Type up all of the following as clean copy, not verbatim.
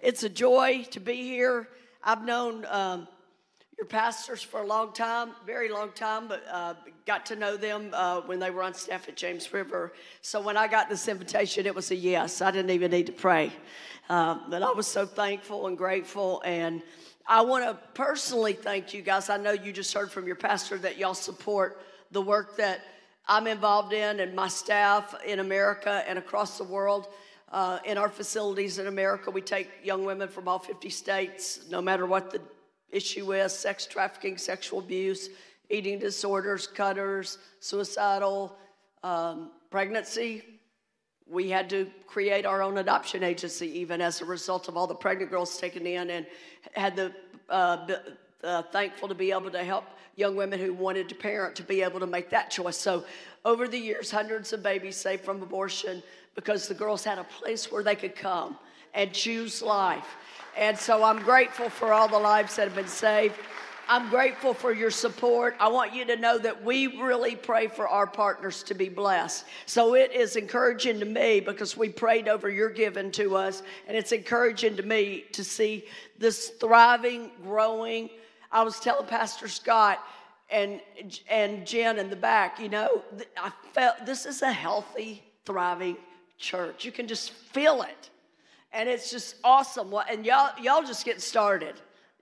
It's a joy to be here. I've known your pastors for a long time, very long time, but got to know them when they were on staff at James River. So when I got this invitation, it was a yes. I didn't even need to pray. But I was so thankful and grateful, and I want to personally thank you guys. I know you just heard from your pastor that y'all support the work that I'm involved in and my staff in America and across the world. In our facilities in America, we take young women from all 50 states, no matter what the issue is, sex trafficking, sexual abuse, eating disorders, cutters, suicidal, pregnancy. We had to create our own adoption agency, even as a result of all the pregnant girls taken in, and had the thankful to be able to help young women who wanted to parent to be able to make that choice. So over the years, hundreds of babies saved from abortion because the girls had a place where they could come and choose life. And so I'm grateful for all the lives that have been saved. I'm grateful for your support. I want you to know that we really pray for our partners to be blessed. So it is encouraging to me, because we prayed over your giving to us, and it's encouraging to me to see this thriving, growing. I was telling Pastor Scott and Jen in the back, you know, I felt this is a healthy, thriving church. You can just feel it, and it's just awesome. And y'all just getting started.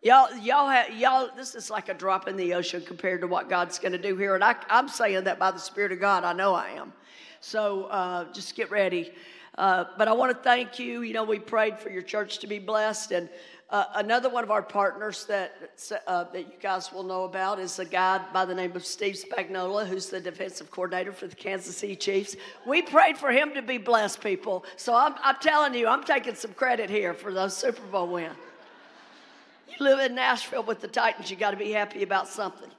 Y'all, this is like a drop in the ocean compared to what God's going to do here. And I'm saying that by the Spirit of God. I know I am. So just get ready. But I want to thank you. You know, we prayed for your church to be blessed. And another one of our partners that you guys will know about is a guy by the name of Steve Spagnuolo, who's the defensive coordinator for the Kansas City Chiefs. We prayed for him to be blessed, people. So I'm telling you, I'm taking some credit here for those Super Bowl wins. You live in Nashville with the Titans, you got to be happy about something.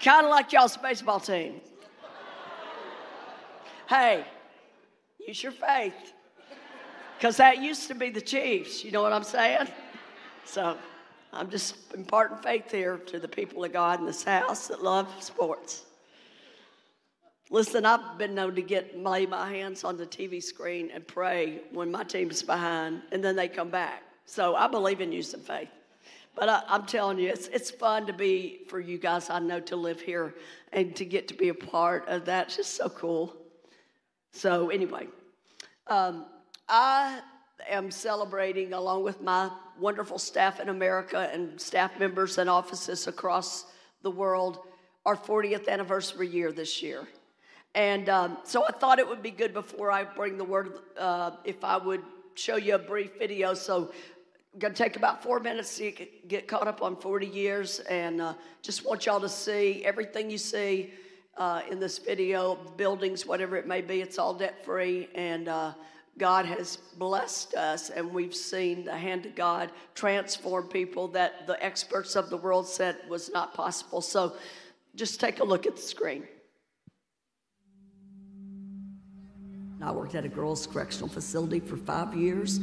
Kind of like y'all's baseball team. Hey, use your faith. Because that used to be the Chiefs, you know what I'm saying? So I'm just imparting faith here to the people of God in this house that love sports. Listen, I've been known to lay my hands on the TV screen and pray when my team's behind, and then they come back. So I believe in using faith. But I'm telling you, it's fun to be, for you guys, I know, to live here and to get to be a part of that. It's just so cool. So anyway, I am celebrating, along with my wonderful staff in America and staff members and offices across the world, our 40th anniversary year this year. And so I thought it would be good, before I bring the word, if I would show you a brief video. So I'm going to take about 4 minutes to get caught up on 40 years, and just want y'all to see everything you see in this video, buildings, whatever it may be. It's all debt-free, and God has blessed us, and we've seen the hand of God transform people that the experts of the world said was not possible. So just take a look at the screen. I worked at a girls' correctional facility for 5 years.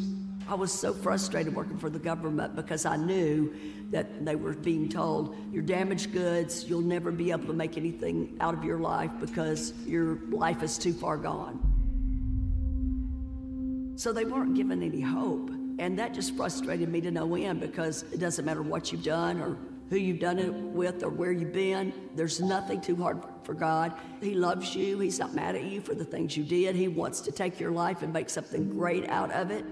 I was so frustrated working for the government, because I knew that they were being told, you're damaged goods, you'll never be able to make anything out of your life because your life is too far gone. So they weren't given any hope, and that just frustrated me to no end, because it doesn't matter what you've done or who you've done it with or where you've been. There's nothing too hard for God. He loves you. He's not mad at you for the things you did. He wants to take your life and make something great out of it.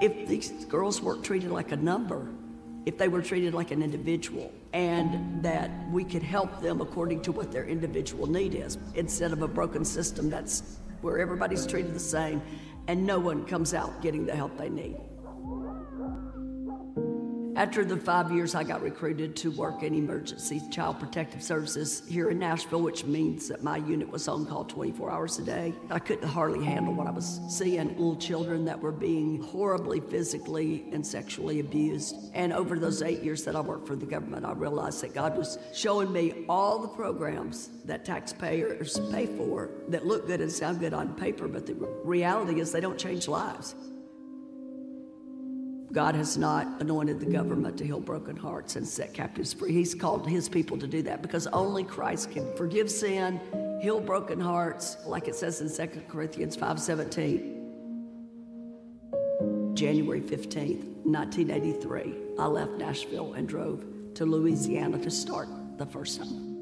If these girls weren't treated like a number, if they were treated like an individual, and that we could help them according to what their individual need is, instead of a broken system that's where everybody's treated the same and no one comes out getting the help they need. After the 5 years, I got recruited to work in emergency child protective services here in Nashville, which means that my unit was on call 24 hours a day. I couldn't hardly handle what I was seeing, little children that were being horribly physically and sexually abused. And over those 8 years that I worked for the government, I realized that God was showing me all the programs that taxpayers pay for that look good and sound good on paper, but the reality is they don't change lives. God has not anointed the government to heal broken hearts and set captives free. He's called his people to do that, because only Christ can forgive sin, heal broken hearts, like it says in 2 Corinthians 5:17. January 15th, 1983, I left Nashville and drove to Louisiana to start the first time.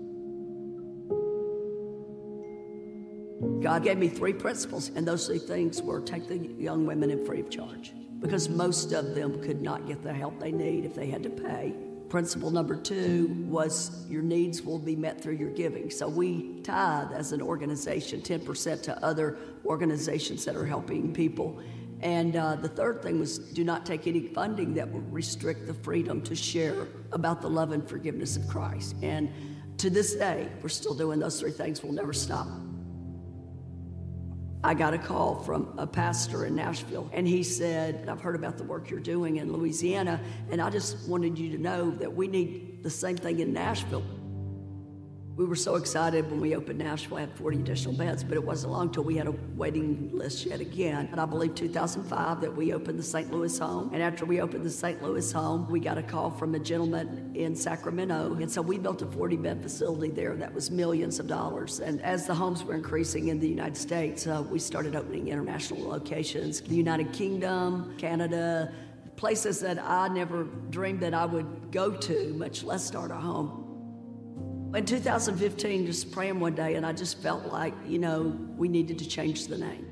God gave me three principles, and those three things were take the young women in free of charge, because most of them could not get the help they need if they had to pay. Principle number 2 was your needs will be met through your giving. So we tithe as an organization, 10% to other organizations that are helping people. And the third thing was do not take any funding that would restrict the freedom to share about the love and forgiveness of Christ. And to this day, we're still doing those three things. We'll never stop. I got a call from a pastor in Nashville, and he said, I've heard about the work you're doing in Louisiana, and I just wanted you to know that we need the same thing in Nashville. We were so excited when we opened Nashville. I had 40 additional beds, but it wasn't long till we had a waiting list yet again. And I believe 2005 that we opened the St. Louis home. And after we opened the St. Louis home, we got a call from a gentleman in Sacramento. And so we built a 40-bed facility there that was millions of dollars. And as the homes were increasing in the United States, we started opening international locations. The United Kingdom, Canada, places that I never dreamed that I would go to, much less start a home. In 2015, just praying one day, and I just felt like, we needed to change the name.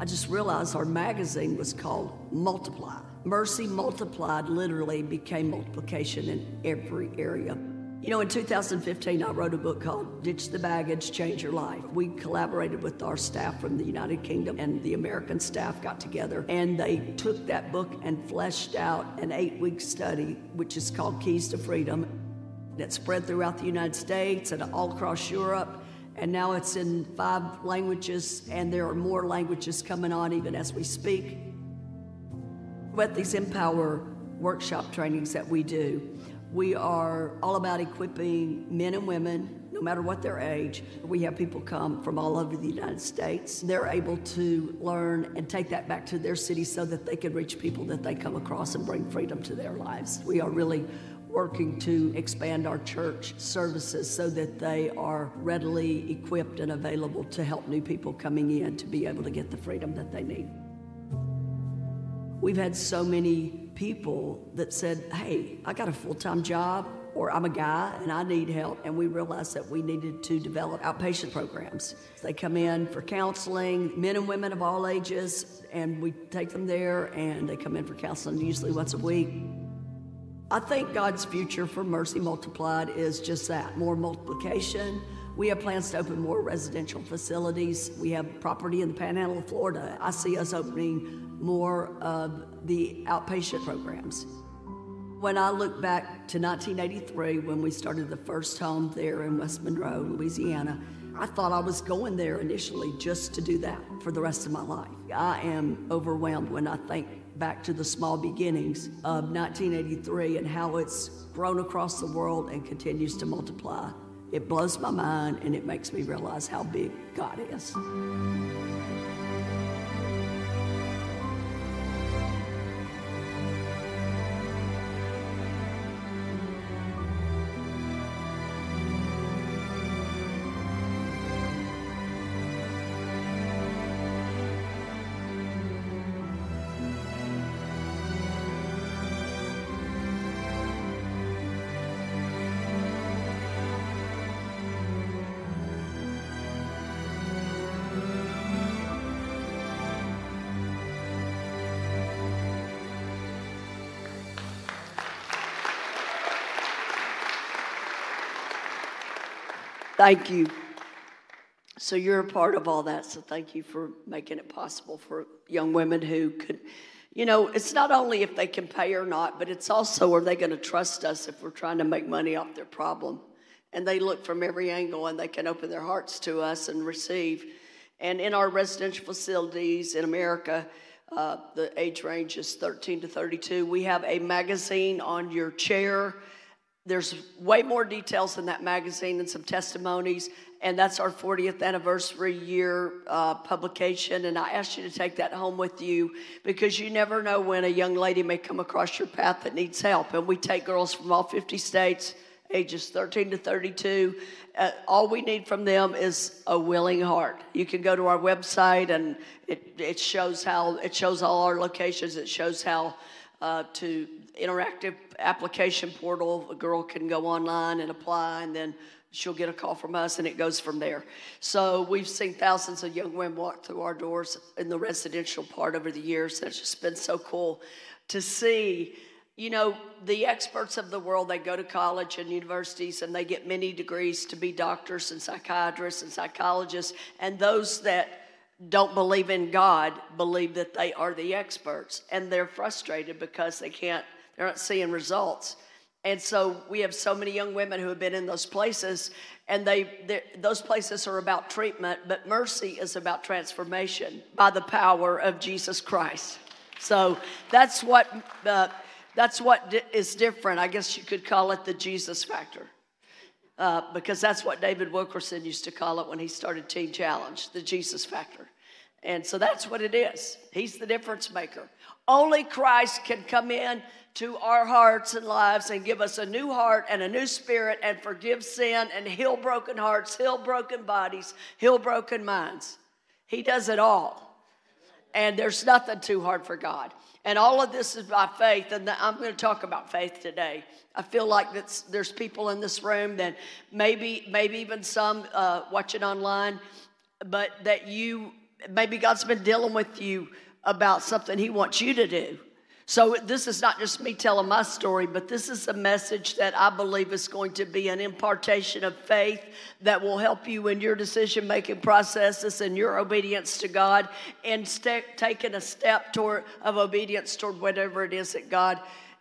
I just realized our magazine was called Multiply. Mercy Multiplied literally became multiplication in every area. In 2015, I wrote a book called Ditch the Baggage, Change Your Life. We collaborated with our staff from the United Kingdom, and the American staff got together, and they took that book and fleshed out an 8-week study, which is called Keys to Freedom. It spread throughout the United States and all across Europe, and now it's in 5 languages, and there are more languages coming on even as we speak. With these Empower workshop trainings that we do, we are all about equipping men and women, no matter what their age. We have people come from all over the United States. They're able to learn and take that back to their city so that they can reach people that they come across and bring freedom to their lives. We are really working to expand our church services so that they are readily equipped and available to help new people coming in to be able to get the freedom that they need. We've had so many people that said, hey, I got a full-time job, or I'm a guy and I need help, and we realized that we needed to develop outpatient programs. They come in for counseling, men and women of all ages, and we take them there, and they come in for counseling usually once a week. I think God's future for Mercy Multiplied is just that, more multiplication. We have plans to open more residential facilities. We have property in the Panhandle of Florida. I see us opening more of the outpatient programs. When I look back to 1983, when we started the first home there in West Monroe, Louisiana, I thought I was going there initially just to do that for the rest of my life. I am overwhelmed when I think back to the small beginnings of 1983 and how it's grown across the world and continues to multiply. It blows my mind, and it makes me realize how big God is. Thank you. So you're a part of all that, so thank you for making it possible for young women who could, it's not only if they can pay or not, but it's also are they going to trust us if we're trying to make money off their problem. And they look from every angle, and they can open their hearts to us and receive. And in our residential facilities in America, the age range is 13 to 32. We have a magazine on your chair. There's way more details in that magazine and some testimonies, and that's our 40th anniversary year publication, and I asked you to take that home with you because you never know when a young lady may come across your path that needs help, and we take girls from all 50 states ages 13 to 32. All we need from them is a willing heart. You can go to our website, and it shows all our locations. It shows how to interactive application portal. A girl can go online and apply, and then she'll get a call from us, and it goes from there. So we've seen thousands of young women walk through our doors in the residential part over the years. It's just been so cool to see. You know, the experts of the world, they go to college and universities, and they get many degrees to be doctors and psychiatrists and psychologists, and those that don't believe in God believe that they are the experts, and they're frustrated because they're not seeing results. And so we have so many young women who have been in those places, and those places are about treatment, but Mercy is about transformation by the power of Jesus Christ. So that's what is different. I guess you could call it the Jesus factor, because that's what David Wilkerson used to call it when he started Teen Challenge, the Jesus factor. And so that's what it is. He's the difference maker. Only Christ can come in to our hearts and lives and give us a new heart and a new spirit and forgive sin and heal broken hearts, heal broken bodies, heal broken minds. He does it all. And there's nothing too hard for God. And all of this is by faith, and I'm going to talk about faith today. I feel like there's people in this room that maybe even some watching online, but that maybe God's been dealing with you about something He wants you to do. So this is not just me telling my story, but this is a message that I believe is going to be an impartation of faith that will help you in your decision-making processes and your obedience to God, and taking a step of obedience toward whatever it is that God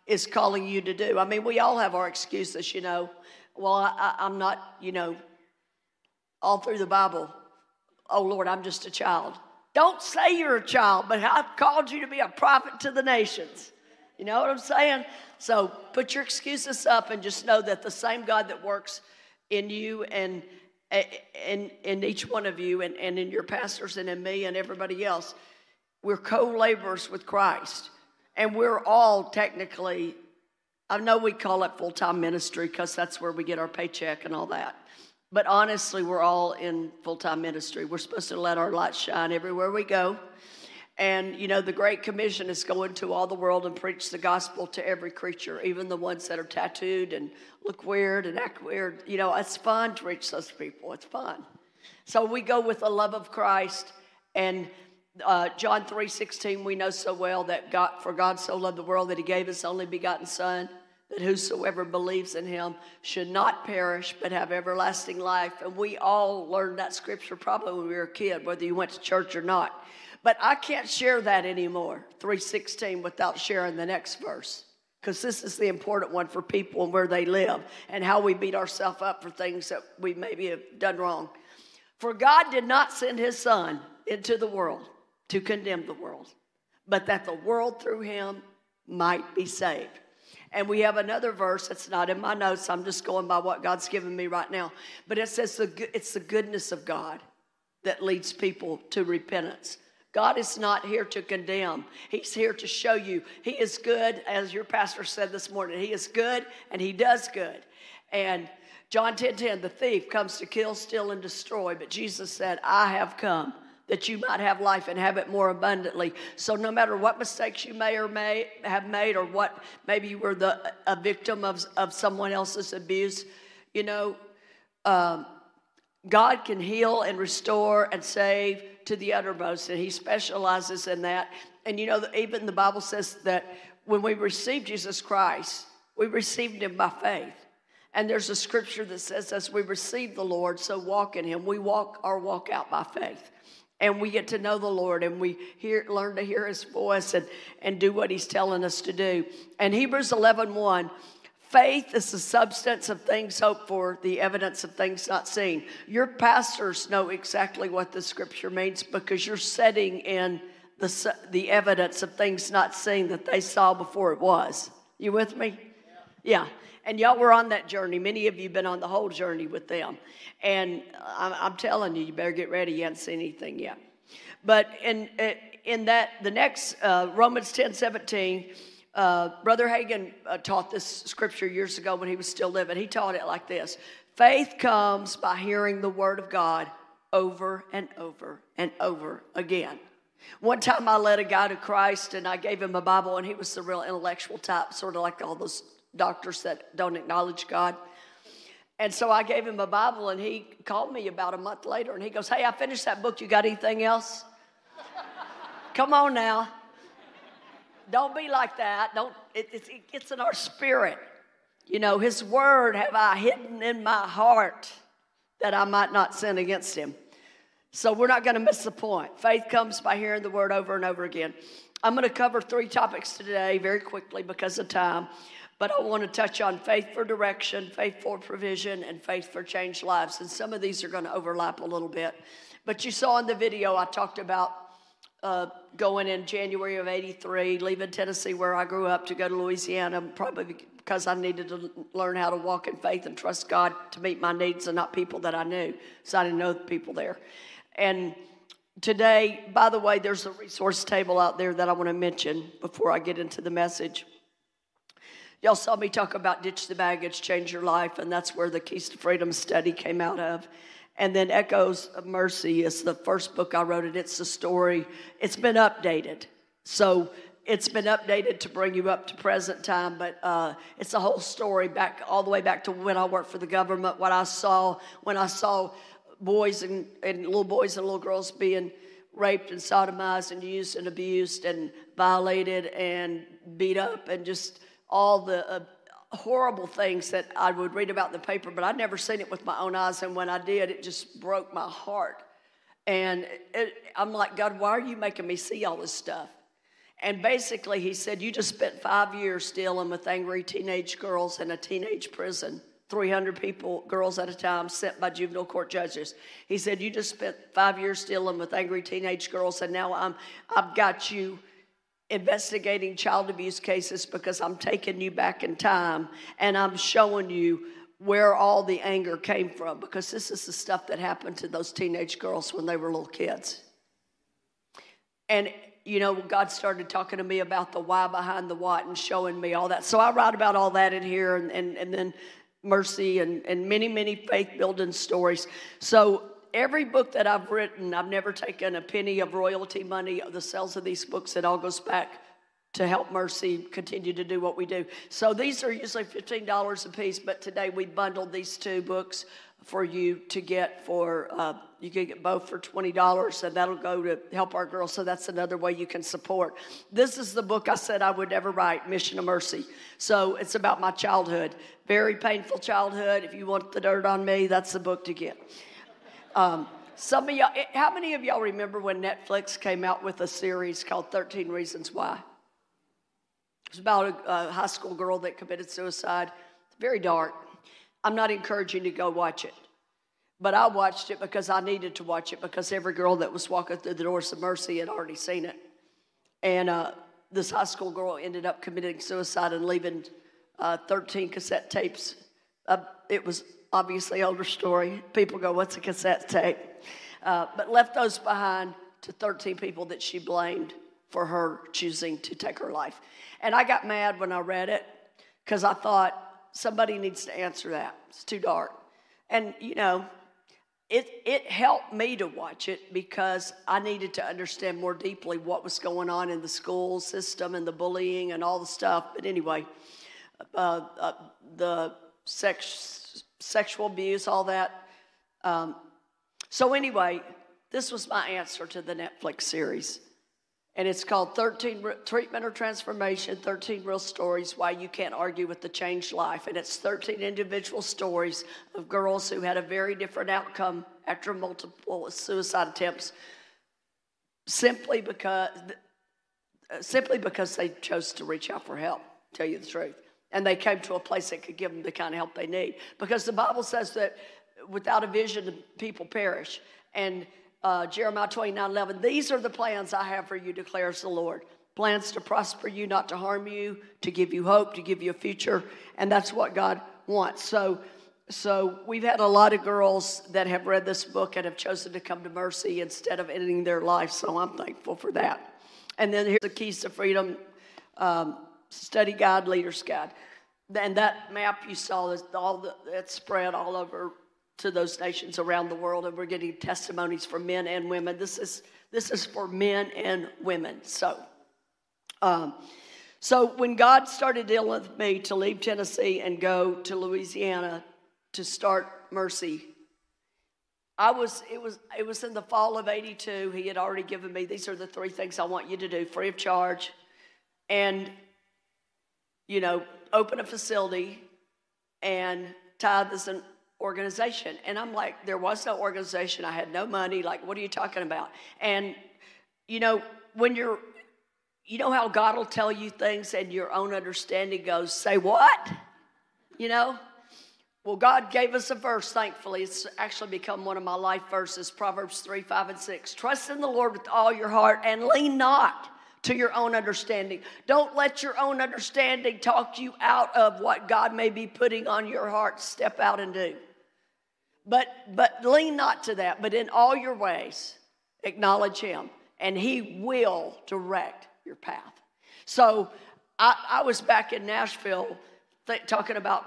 is calling you to do. I mean, we all have our excuses, you know. Well, I'm not, you know, all through the Bible. Oh, Lord, I'm just a child. Don't say you're a child, but I've called you to be a prophet to the nations. You know what I'm saying? So put your excuses up and just know that the same God that works in you and in each one of you and in your pastors and in me and everybody else, we're co-laborers with Christ. And we're all technically, I know we call it full-time ministry because that's where we get our paycheck and all that. But honestly, we're all in full-time ministry. We're supposed to let our light shine everywhere we go. And, you know, the Great Commission is go into all the world and preach the gospel to every creature, even the ones that are tattooed and look weird and act weird. You know, it's fun to reach those people. It's fun. So we go with the love of Christ. And John 3:16, we know so well that God so loved the world that He gave His only begotten Son, that whosoever believes in Him should not perish but have everlasting life. And we all learned that scripture probably when we were a kid, whether you went to church or not. But I can't share that anymore, 3:16, without sharing the next verse, because this is the important one for people and where they live and how we beat ourselves up for things that we maybe have done wrong. For God did not send His Son into the world to condemn the world, but that the world through Him might be saved. And we have another verse that's not in my notes. I'm just going by what God's given me right now. But it says it's the goodness of God that leads people to repentance. God is not here to condemn. He's here to show you. He is good, as your pastor said this morning. He is good, and He does good. And John 10:10, the thief comes to kill, steal, and destroy. But Jesus said, I have come that you might have life and have it more abundantly. So no matter what mistakes you may have made, or what maybe you were a victim of someone else's abuse, you know, God can heal and restore and save to the uttermost, and He specializes in that. And you know, even the Bible says that when we receive Jesus Christ, we received Him by faith. And there's a scripture that says, as we receive the Lord, so walk in Him. We walk our walk out by faith. And we get to know the Lord, and we learn to hear His voice and do what He's telling us to do. And Hebrews 11:1, faith is the substance of things hoped for, the evidence of things not seen. Your pastors know exactly what the scripture means, because you're setting in the evidence of things not seen that they saw before it was. You with me? Yeah. And y'all were on that journey. Many of you have been on the whole journey with them. And I'm telling you, you better get ready. You haven't seen anything yet. But in that, the next, Romans 10:17, Brother Hagin taught this scripture years ago when he was still living. He taught it like this. Faith comes by hearing the word of God over and over and over again. One time I led a guy to Christ and I gave him a Bible, and he was the real intellectual type, sort of like all those doctors that don't acknowledge God. And so I gave him a Bible, and he called me about a month later, and he goes, "Hey, I finished that book. You got anything else?" Come on now. Don't be like that. It gets in our spirit. You know, his word have I hidden in my heart that I might not sin against him. So we're not going to miss the point. Faith comes by hearing the word over and over again. I'm going to cover three topics today very quickly because of time. But I want to touch on faith for direction, faith for provision, and faith for changed lives. And some of these are going to overlap a little bit. But you saw in the video I talked about going in January of '83, leaving Tennessee where I grew up to go to Louisiana, probably because I needed to learn how to walk in faith and trust God to meet my needs and not people that I knew. So I didn't know the people there. And today, by the way, there's a resource table out there that I want to mention before I get into the message. Y'all saw me talk about Ditch the Baggage, Change Your Life, and that's where the Keys to Freedom study came out of. And then Echoes of Mercy is the first book I wrote, and it's the story. It's been updated. So it's been updated to bring you up to present time, but it's a whole story back all the way back to when I worked for the government, what I saw when I saw boys and little boys and little girls being raped and sodomized and used and abused and violated and beat up and just all the horrible things that I would read about in the paper, but I'd never seen it with my own eyes, and when I did, it just broke my heart. And I'm like, God, why are you making me see all this stuff? And basically, he said, you just spent 5 years dealing with angry teenage girls in a teenage prison, 300 people, girls at a time, sent by juvenile court judges. He said, you just spent 5 years dealing with angry teenage girls, and now I've got you investigating child abuse cases because I'm taking you back in time and I'm showing you where all the anger came from, because this is the stuff that happened to those teenage girls when they were little kids. And, you know, God started talking to me about the why behind the what and showing me all that. So I write about all that in here, and then mercy and many, many faith-building stories. So every book that I've written, I've never taken a penny of royalty money of the sales of these books. It all goes back to help Mercy continue to do what we do. So these are usually $15 a piece, but today we bundled these two books for you to get for, you can get both for $20, and that'll go to help our girls, so that's another way you can support. This is the book I said I would never write, Mission of Mercy. So it's about my childhood, very painful childhood. If you want the dirt on me, that's the book to get. Some of y'all, how many of y'all remember when Netflix came out with a series called 13 Reasons Why? It was about a high school girl that committed suicide. It's very dark. I'm not encouraging you to go watch it, but I watched it because I needed to watch it, because every girl that was walking through the doors of Mercy had already seen it. And this high school girl ended up committing suicide and leaving 13 cassette tapes. It was obviously an older story. People go, what's a cassette tape? But left those behind to 13 people that she blamed for her choosing to take her life. And I got mad when I read it because I thought somebody needs to answer that. It's too dark. And, you know, it helped me to watch it because I needed to understand more deeply what was going on in the school system and the bullying and all the stuff. But anyway, the sexual abuse, all that. So anyway, this was my answer to the Netflix series. And it's called 13 Treatment or Transformation, 13 Real Stories Why You Can't Argue with the Changed Life. And it's 13 individual stories of girls who had a very different outcome after multiple suicide attempts simply because they chose to reach out for help, to tell you the truth. And they came to a place that could give them the kind of help they need. Because the Bible says that without a vision, people perish. And Jeremiah 29:11, these are the plans I have for you, declares the Lord. Plans to prosper you, not to harm you, to give you hope, to give you a future. And that's what God wants. So we've had a lot of girls that have read this book and have chosen to come to Mercy instead of ending their life. So I'm thankful for that. And then here's the Keys to Freedom study guide, leaders guide. And that map you saw, is all that's spread all over to those nations around the world, and we're getting testimonies from men and women. This is for men and women. So when God started dealing with me to leave Tennessee and go to Louisiana to start Mercy, it was in the fall of '82. He had already given me, these are the three things I want you to do free of charge, and open a facility and tithe as an organization. And I'm like, there was no organization. I had no money. Like, what are you talking about? And, when you're, how God will tell you things and your own understanding goes, say what? Well, God gave us a verse, thankfully. It's actually become one of my life verses, Proverbs 3:5-6. Trust in the Lord with all your heart and lean not to your own understanding. Don't let your own understanding talk you out of what God may be putting on your heart. Step out and do. But lean not to that. But in all your ways, acknowledge Him, and He will direct your path. So I was back in Nashville talking about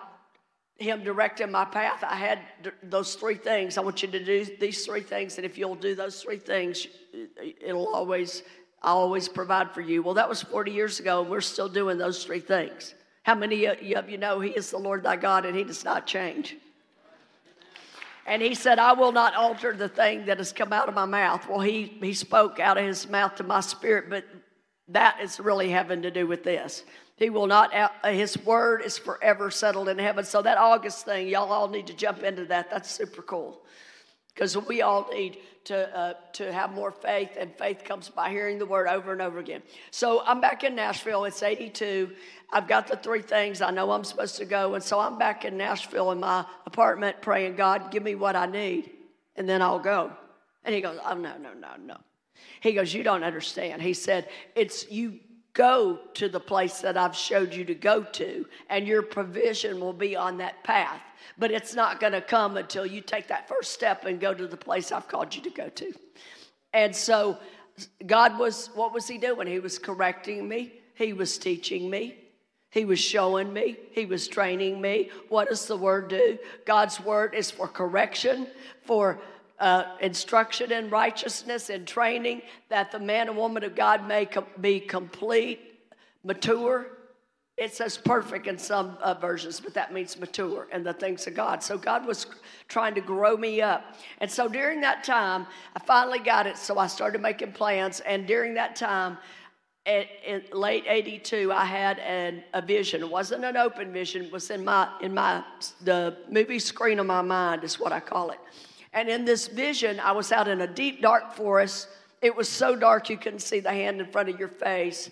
Him directing my path. I had those three things. I want you to do these three things, and if you'll do those three things, I'll always provide for you. Well, that was 40 years ago, and we're still doing those three things. How many of you know He is the Lord thy God, and He does not change? And He said, I will not alter the thing that has come out of my mouth. Well, He spoke out of His mouth to my spirit, but that is really having to do with this. He will not, His word is forever settled in heaven. So that August thing, y'all all need to jump into that. That's super cool. Because we all need to have more faith, and faith comes by hearing the word over and over again. So I'm back in Nashville. It's '82. I've got the three things. I know I'm supposed to go. And so I'm back in Nashville in my apartment praying, God, give me what I need, and then I'll go. And He goes, oh, no. He goes, you don't understand. He said, it's you go to the place that I've showed you to go to, and your provision will be on that path. But it's not going to come until you take that first step and go to the place I've called you to go to. And so God was, what was He doing? He was correcting me. He was teaching me. He was showing me. He was training me. What does the word do? God's word is for correction, for instruction in righteousness and training, that the man and woman of God may be complete, mature. It says perfect in some versions, but that means mature in the things of God. So God was trying to grow me up. And so during that time, I finally got it, so I started making plans. And during that time, in late '82, I had a vision. It wasn't an open vision. It was in the movie screen of my mind is what I call it. And in this vision, I was out in a deep, dark forest. It was so dark you couldn't see the hand in front of your face.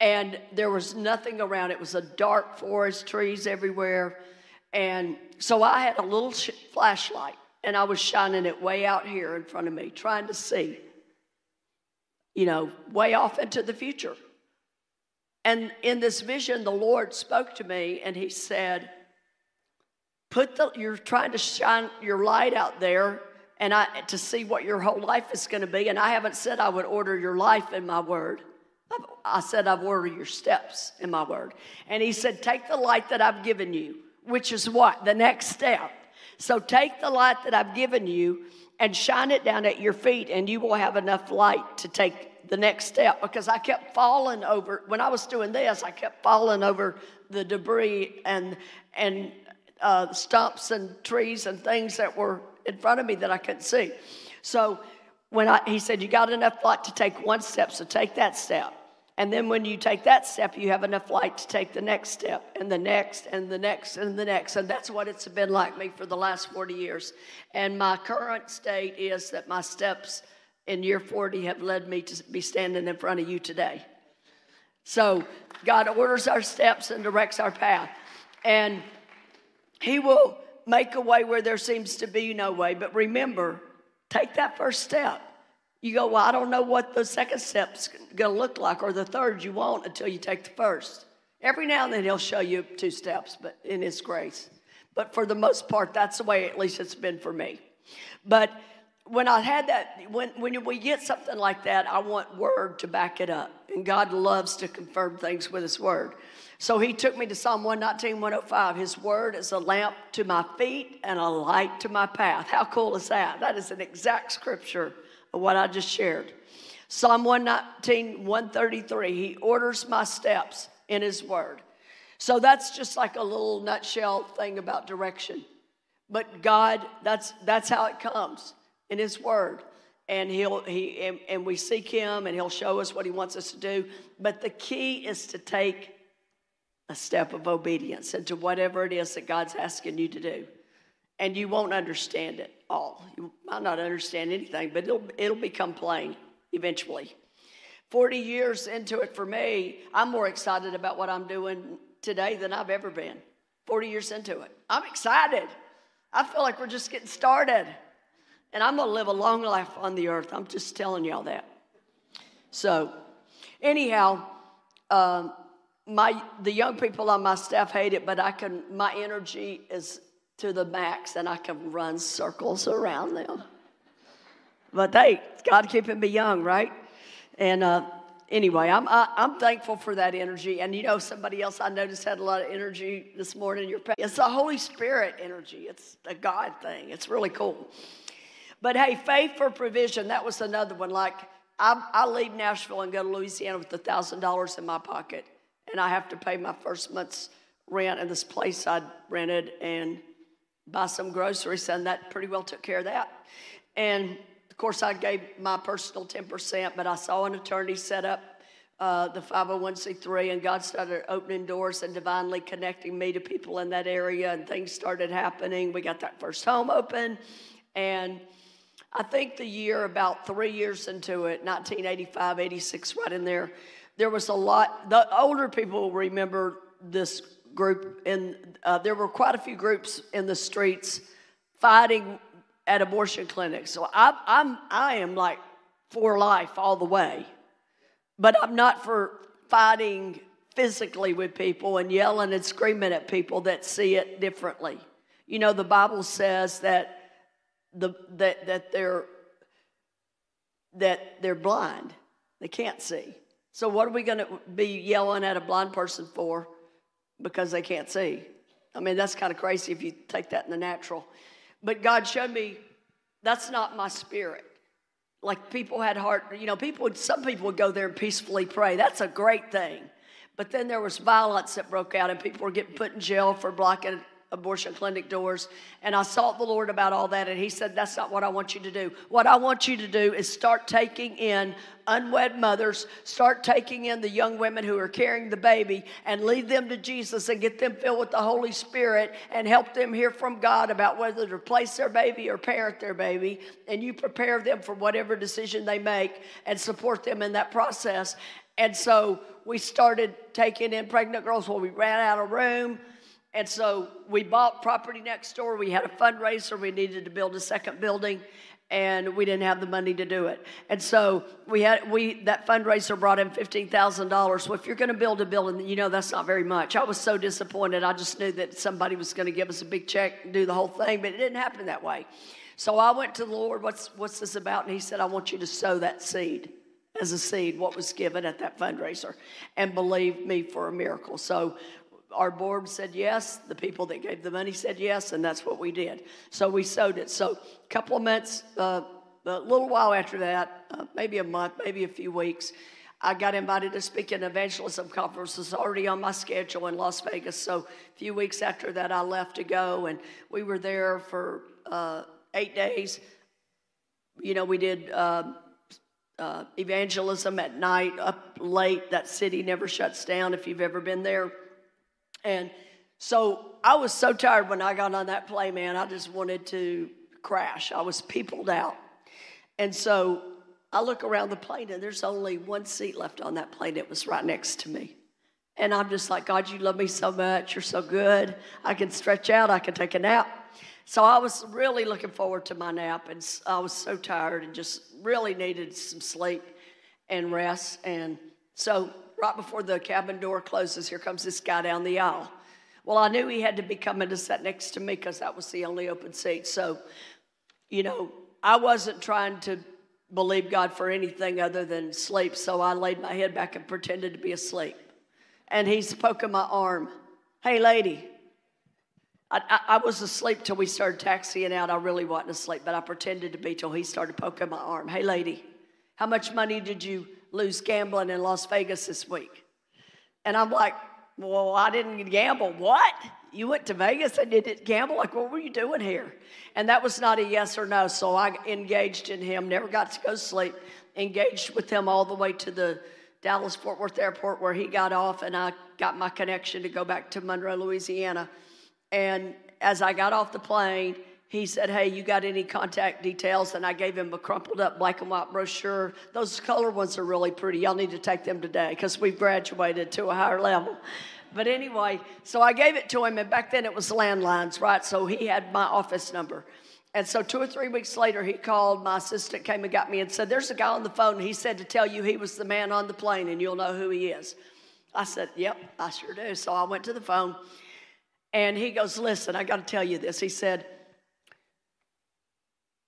And there was nothing around. It was a dark forest, trees everywhere. And so I had a little flashlight, and I was shining it way out here in front of me, trying to see, way off into the future. And in this vision, the Lord spoke to me, and He said, you're trying to shine your light out there and to see what your whole life is going to be. And I haven't said I would order your life in my word. I said I've ordered your steps in my word. And He said, take the light that I've given you, which is what? The next step. So take the light that I've given you and shine it down at your feet, and you will have enough light to take the next step. Because I kept falling over. When I was doing this, I kept falling over the debris and stumps and trees and things that were in front of me that I couldn't see. So he said, you got enough light to take one step, so take that step. And then when you take that step, you have enough light to take the next step, and the next, and the next, and the next. And that's what it's been like me for the last 40 years. And my current state is that my steps in year 40 have led me to be standing in front of you today. So God orders our steps and directs our path. And He will make a way where there seems to be no way. But remember, take that first step. You go, well, I don't know what the second step's going to look like, or the third. You won't until you take the first. Every now and then He'll show you two steps, but in His grace. But for the most part, that's the way at least it's been for me. But when I had that, when we get something like that, I want word to back it up. And God loves to confirm things with his word. So he took me to Psalm 119, 105. His word is a lamp to my feet and a light to my path. How cool is that? That is an exact scripture of what I just shared. Psalm 119, 133. He orders my steps in his word. So that's just like a little nutshell thing about direction. But God, that's how it comes, in his word. And we seek him, and he'll show us what he wants us to do. But the key is to take a step of obedience into whatever it is that God's asking you to do. And you won't understand it all. You might not understand anything, but it'll become plain eventually. 40 years into it for me, I'm more excited about what I'm doing today than I've ever been. 40 years into it. I'm excited. I feel like we're just getting started. And I'm going to live a long life on the earth. I'm just telling y'all that. So, anyhow, the young people on my staff hate it, but my energy is to the max, and I can run circles around them. But hey, God keeping me young, right? And anyway, I'm thankful for that energy. And you know, somebody else I noticed had a lot of energy this morning. It's the Holy Spirit energy. It's a God thing. It's really cool. But hey, faith for provision, that was another one. Like, I leave Nashville and go to Louisiana with $1,000 in my pocket, and I have to pay my first month's rent in this place I rented and buy some groceries, and that pretty well took care of that. And, of course, I gave my personal 10%, but I saw an attorney set up the 501c3, and God started opening doors and divinely connecting me to people in that area, and things started happening. We got that first home open, and I think about 3 years into it, 1985, 86, right in there, there was a lot. The older people remember this group, and there were quite a few groups in the streets fighting at abortion clinics. So I am like for life all the way, but I'm not for fighting physically with people and yelling and screaming at people that see it differently. You know, the Bible says that they're blind, they can't see. So what are we going to be yelling at a blind person for because they can't see? I mean, that's kind of crazy if you take that in the natural. But God showed me that's not my spirit. Like, people had heart, you know, some people would go there and peacefully pray. That's a great thing. But then there was violence that broke out, and people were getting put in jail for blocking abortion clinic doors. And I sought the Lord about all that, and he said, that's not what I want you to do. What I want you to do is start taking in unwed mothers, start taking in the young women who are carrying the baby, and lead them to Jesus and get them filled with the Holy Spirit and help them hear from God about whether to place their baby or parent their baby, and you prepare them for whatever decision they make and support them in that process. And so we started taking in pregnant girls. Well, we ran out of room. And so we bought property next door. We had a fundraiser. We needed to build a second building, and we didn't have the money to do it. And so that fundraiser brought in $15,000. Well, if you're going to build a building, you know that's not very much. I was so disappointed. I just knew that somebody was going to give us a big check and do the whole thing, but it didn't happen that way. So I went to the Lord, what's this about? And he said, I want you to sow that seed as a seed, what was given at that fundraiser, and believe me for a miracle. So our board said yes, the people that gave the money said yes, and that's what we did. So we sowed it. So a couple of months, a little while after that, maybe a month, maybe a few weeks, I got invited to speak at an evangelism conference. It was already on my schedule in Las Vegas. So a few weeks after that, I left to go, and we were there for 8 days. You know, we did evangelism at night, up late. That city never shuts down if you've ever been there. And so I was so tired when I got on that plane, man. I just wanted to crash. I was peopled out. And so I look around the plane, and there's only one seat left on that plane. It was right next to me. And I'm just like, God, you love me so much. You're so good. I can stretch out. I can take a nap. So I was really looking forward to my nap, and I was so tired and just really needed some sleep and rest. And so right before the cabin door closes, here comes this guy down the aisle. Well, I knew he had to be coming to sit next to me because that was the only open seat. So, you know, I wasn't trying to believe God for anything other than sleep, so I laid my head back and pretended to be asleep. And he's poking my arm. Hey, lady. I was asleep till we started taxiing out. I really wasn't asleep, but I pretended to be till he started poking my arm. Hey, lady, how much money did you lose gambling in Las Vegas this week? And I'm like, well, I didn't gamble. What? You went to Vegas and didn't gamble? Like, what were you doing here? And that was not a yes or no, so I engaged in him, never got to go to sleep, engaged with him all the way to the Dallas-Fort Worth airport where he got off, and I got my connection to go back to Monroe, Louisiana. And as I got off the plane, he said, hey, you got any contact details? And I gave him a crumpled up black and white brochure. Those color ones are really pretty. Y'all need to take them today because we've graduated to a higher level. But anyway, so I gave it to him. And back then it was landlines, right? So he had my office number. And so 2 or 3 weeks later, he called. My assistant came and got me and said, there's a guy on the phone. He said to tell you he was the man on the plane and you'll know who he is. I said, yep, I sure do. So I went to the phone. And he goes, listen, I got to tell you this. He said,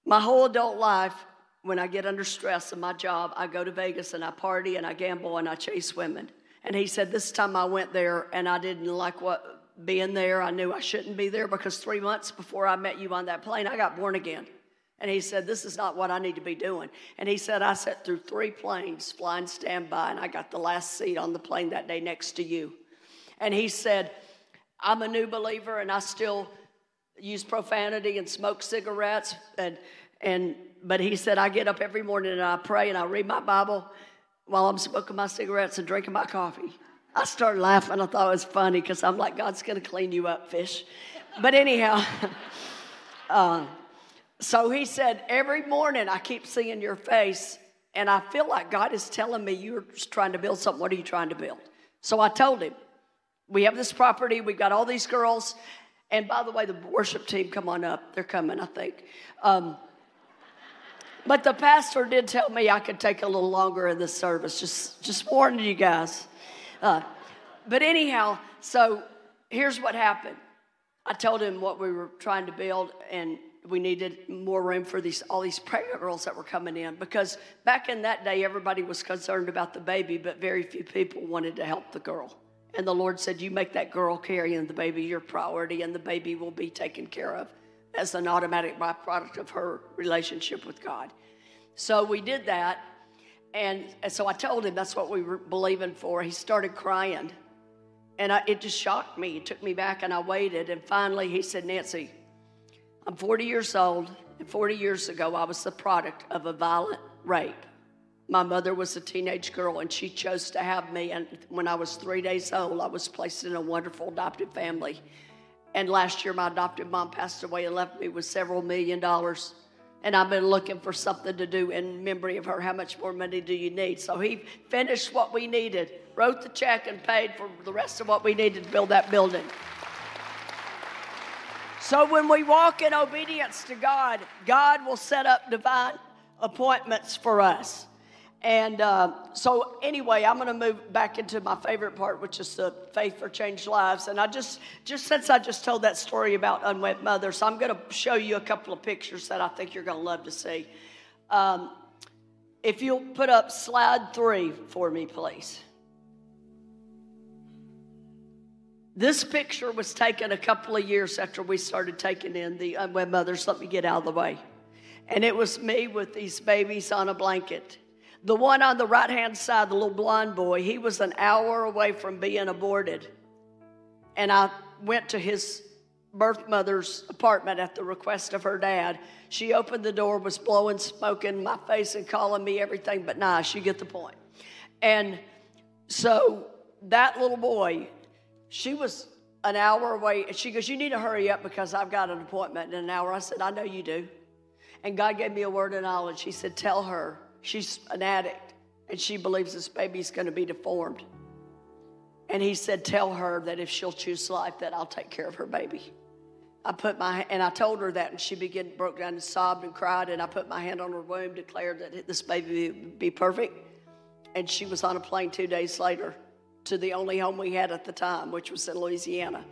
my whole adult life, when I get under stress in my job, I go to Vegas and I party and I gamble and I chase women. And he said, this time I went there and I didn't like being there. I knew I shouldn't be there because 3 months before I met you on that plane, I got born again. And he said, this is not what I need to be doing. And he said, I sat through 3 planes flying standby and I got the last seat on the plane that day next to you. And he said, I'm a new believer, and I still use profanity and smoke cigarettes. But he said, I get up every morning, and I pray, and I read my Bible while I'm smoking my cigarettes and drinking my coffee. I started laughing. I thought it was funny because I'm like, God's going to clean you up, fish. But anyhow, so he said, every morning I keep seeing your face, and I feel like God is telling me you're trying to build something. What are you trying to build? So I told him. We have this property. We've got all these girls. And by the way, the worship team, come on up. They're coming, I think. But the pastor did tell me I could take a little longer in this service. Just warning you guys. But anyhow, so here's what happened. I told him what we were trying to build, and we needed more room for all these pregnant girls that were coming in. Because back in that day, everybody was concerned about the baby, but very few people wanted to help the girl. And the Lord said, you make that girl carrying the baby your priority, and the baby will be taken care of as an automatic byproduct of her relationship with God. So we did that, and so I told him that's what we were believing for. He started crying, and it just shocked me. It took me back, and I waited, and finally he said, Nancy, I'm 40 years old, and 40 years ago I was the product of a violent rape. My mother was a teenage girl, and she chose to have me. And when I was 3 days old, I was placed in a wonderful adopted family. And last year, my adopted mom passed away and left me with several $1 million. And I've been looking for something to do in memory of her. How much more money do you need? So he finished what we needed, wrote the check, and paid for the rest of what we needed to build that building. So when we walk in obedience to God, God will set up divine appointments for us. And so anyway, I'm going to move back into my favorite part, which is the faith for changed lives. And I just since I just told that story about unwed mothers, I'm going to show you a couple of pictures that I think you're going to love to see. If you'll put up slide 3 for me, please. This picture was taken a couple of years after we started taking in the unwed mothers. Let me get out of the way. And it was me with these babies on a blanket. The one on the right-hand side, the little blonde boy, he was an hour away from being aborted. And I went to his birth mother's apartment at the request of her dad. She opened the door, was blowing smoke in my face and calling me everything but nice. You get the point. And so that little boy, she was an hour away. And she goes, you need to hurry up because I've got an appointment in an hour. I said, I know you do. And God gave me a word of knowledge. He said, tell her. She's an addict, and she believes this baby's going to be deformed. And he said, tell her that if she'll choose life, that I'll take care of her baby. I told her that, and she broke down and sobbed and cried, and I put my hand on her womb, declared that this baby would be perfect. And she was on a plane 2 days later to the only home we had at the time, which was in Louisiana.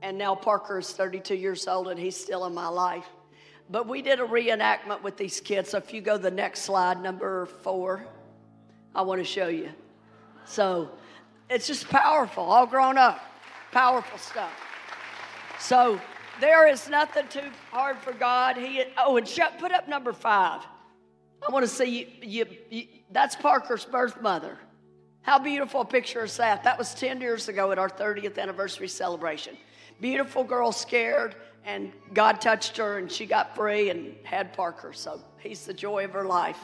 And now Parker is 32 years old, and he's still in my life. But we did a reenactment with these kids. So if you go to the next slide, number 4, I want to show you. So it's just powerful, all grown up, powerful stuff. So there is nothing too hard for God. Put up number 5. I want to see you. That's Parker's birth mother. How beautiful a picture is that? That was 10 years ago at our 30th anniversary celebration. Beautiful girl, scared, and God touched her, and she got free and had Parker. So he's the joy of her life.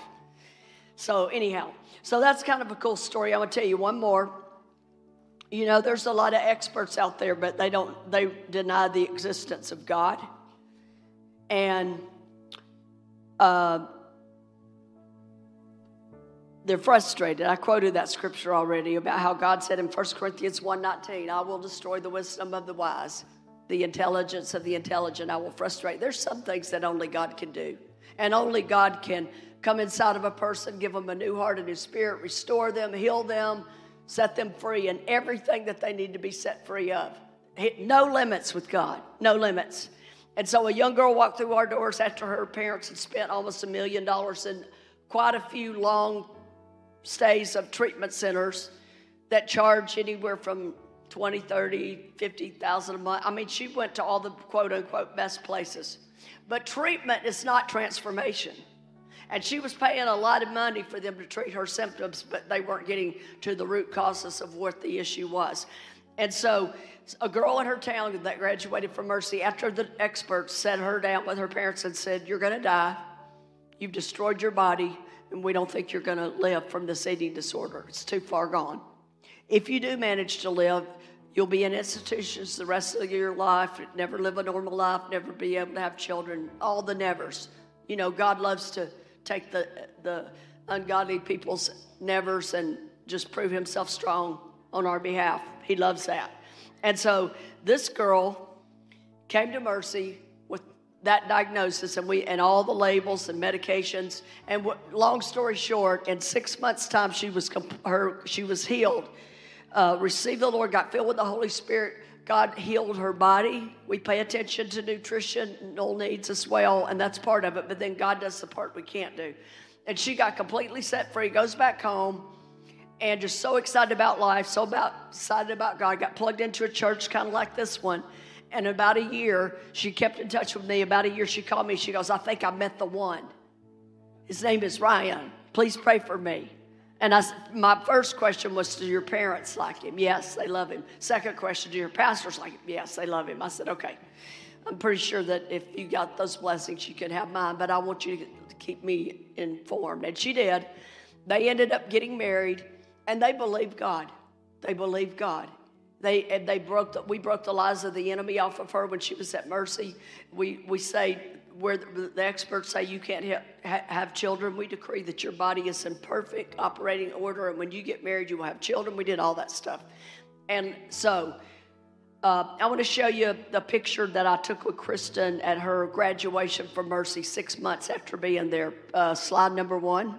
So anyhow, so that's kind of a cool story. I'm going to tell you one more. You know, there's a lot of experts out there, but they deny the existence of God. And they're frustrated. I quoted that scripture already about how God said in 1 Corinthians 1:19, I will destroy the wisdom of the wise, the intelligence of the intelligent I will frustrate. There's some things that only God can do. And only God can come inside of a person, give them a new heart, a new spirit, restore them, heal them, set them free, and everything that they need to be set free of. No limits with God, no limits. And so a young girl walked through our doors after her parents had spent almost $1 million in quite a few long stays of treatment centers that charge anywhere from $20,000, $30,000, $50,000 a month. I mean, she went to all the quote-unquote best places. But treatment is not transformation. And she was paying a lot of money for them to treat her symptoms, but they weren't getting to the root causes of what the issue was. And so a girl in her town that graduated from Mercy, after the experts sat her down with her parents and said, you're going to die, you've destroyed your body, and we don't think you're going to live from this eating disorder. It's too far gone. If you do manage to live, you'll be in institutions the rest of your life, never live a normal life, never be able to have children, all the nevers. You know, God loves to take the ungodly people's nevers and just prove himself strong on our behalf. He loves that. And so this girl came to Mercy with that diagnosis and all the labels and medications. And long story short, in 6 months' time, she was healed. Received the Lord, got filled with the Holy Spirit. God healed her body. We pay attention to nutritional needs as well, and that's part of it. But then God does the part we can't do. And she got completely set free, goes back home, and just so excited about life, excited about God, got plugged into a church kind of like this one. And about a year, she kept in touch with me. About a year, she called me. She goes, I think I met the one. His name is Ryan. Please pray for me. And my first question was, do your parents like him? Yes, they love him. Second question, do your pastors like him? Yes, they love him. I said, okay, I'm pretty sure that if you got those blessings, you can have mine, but I want you to keep me informed. And she did. They ended up getting married, and they believed God. They believed God. We broke the lies of the enemy off of her when she was at Mercy. We say, where the experts say you can't have children, we decree that your body is in perfect operating order, and when you get married, you will have children. We did all that stuff. And so I want to show you the picture that I took with Kristen at her graduation from Mercy 6 months after being there. Slide number 1.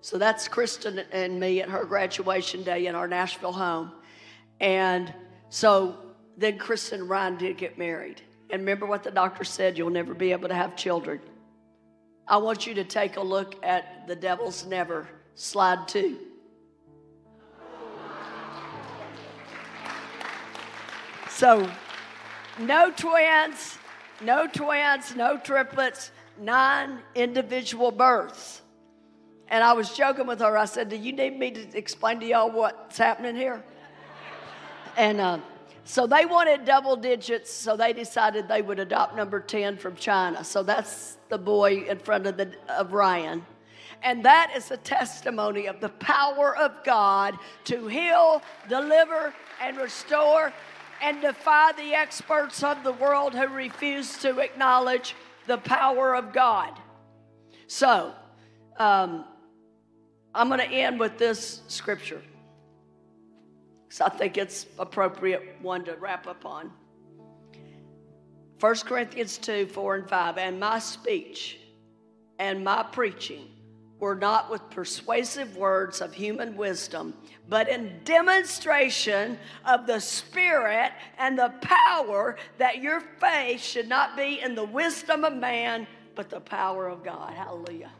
So that's Kristen and me at her graduation day in our Nashville home. And so then Kristen and Ryan did get married. And remember what the doctor said, you'll never be able to have children. I want you to take a look at the devil's never. Slide 2. So no twins, no triplets, 9 individual births. And I was joking with her. I said, do you need me to explain to y'all what's happening here? And so they wanted double digits, so they decided they would adopt number 10 from China. So that's the boy in front of Ryan. And that is a testimony of the power of God to heal, deliver, and restore, and defy the experts of the world who refuse to acknowledge the power of God. So I'm going to end with this scripture. So I think it's appropriate one to wrap up on. 1 Corinthians 2:4 and 5, and my speech and my preaching were not with persuasive words of human wisdom, but in demonstration of the Spirit and the power, that your faith should not be in the wisdom of man, but the power of God. Hallelujah.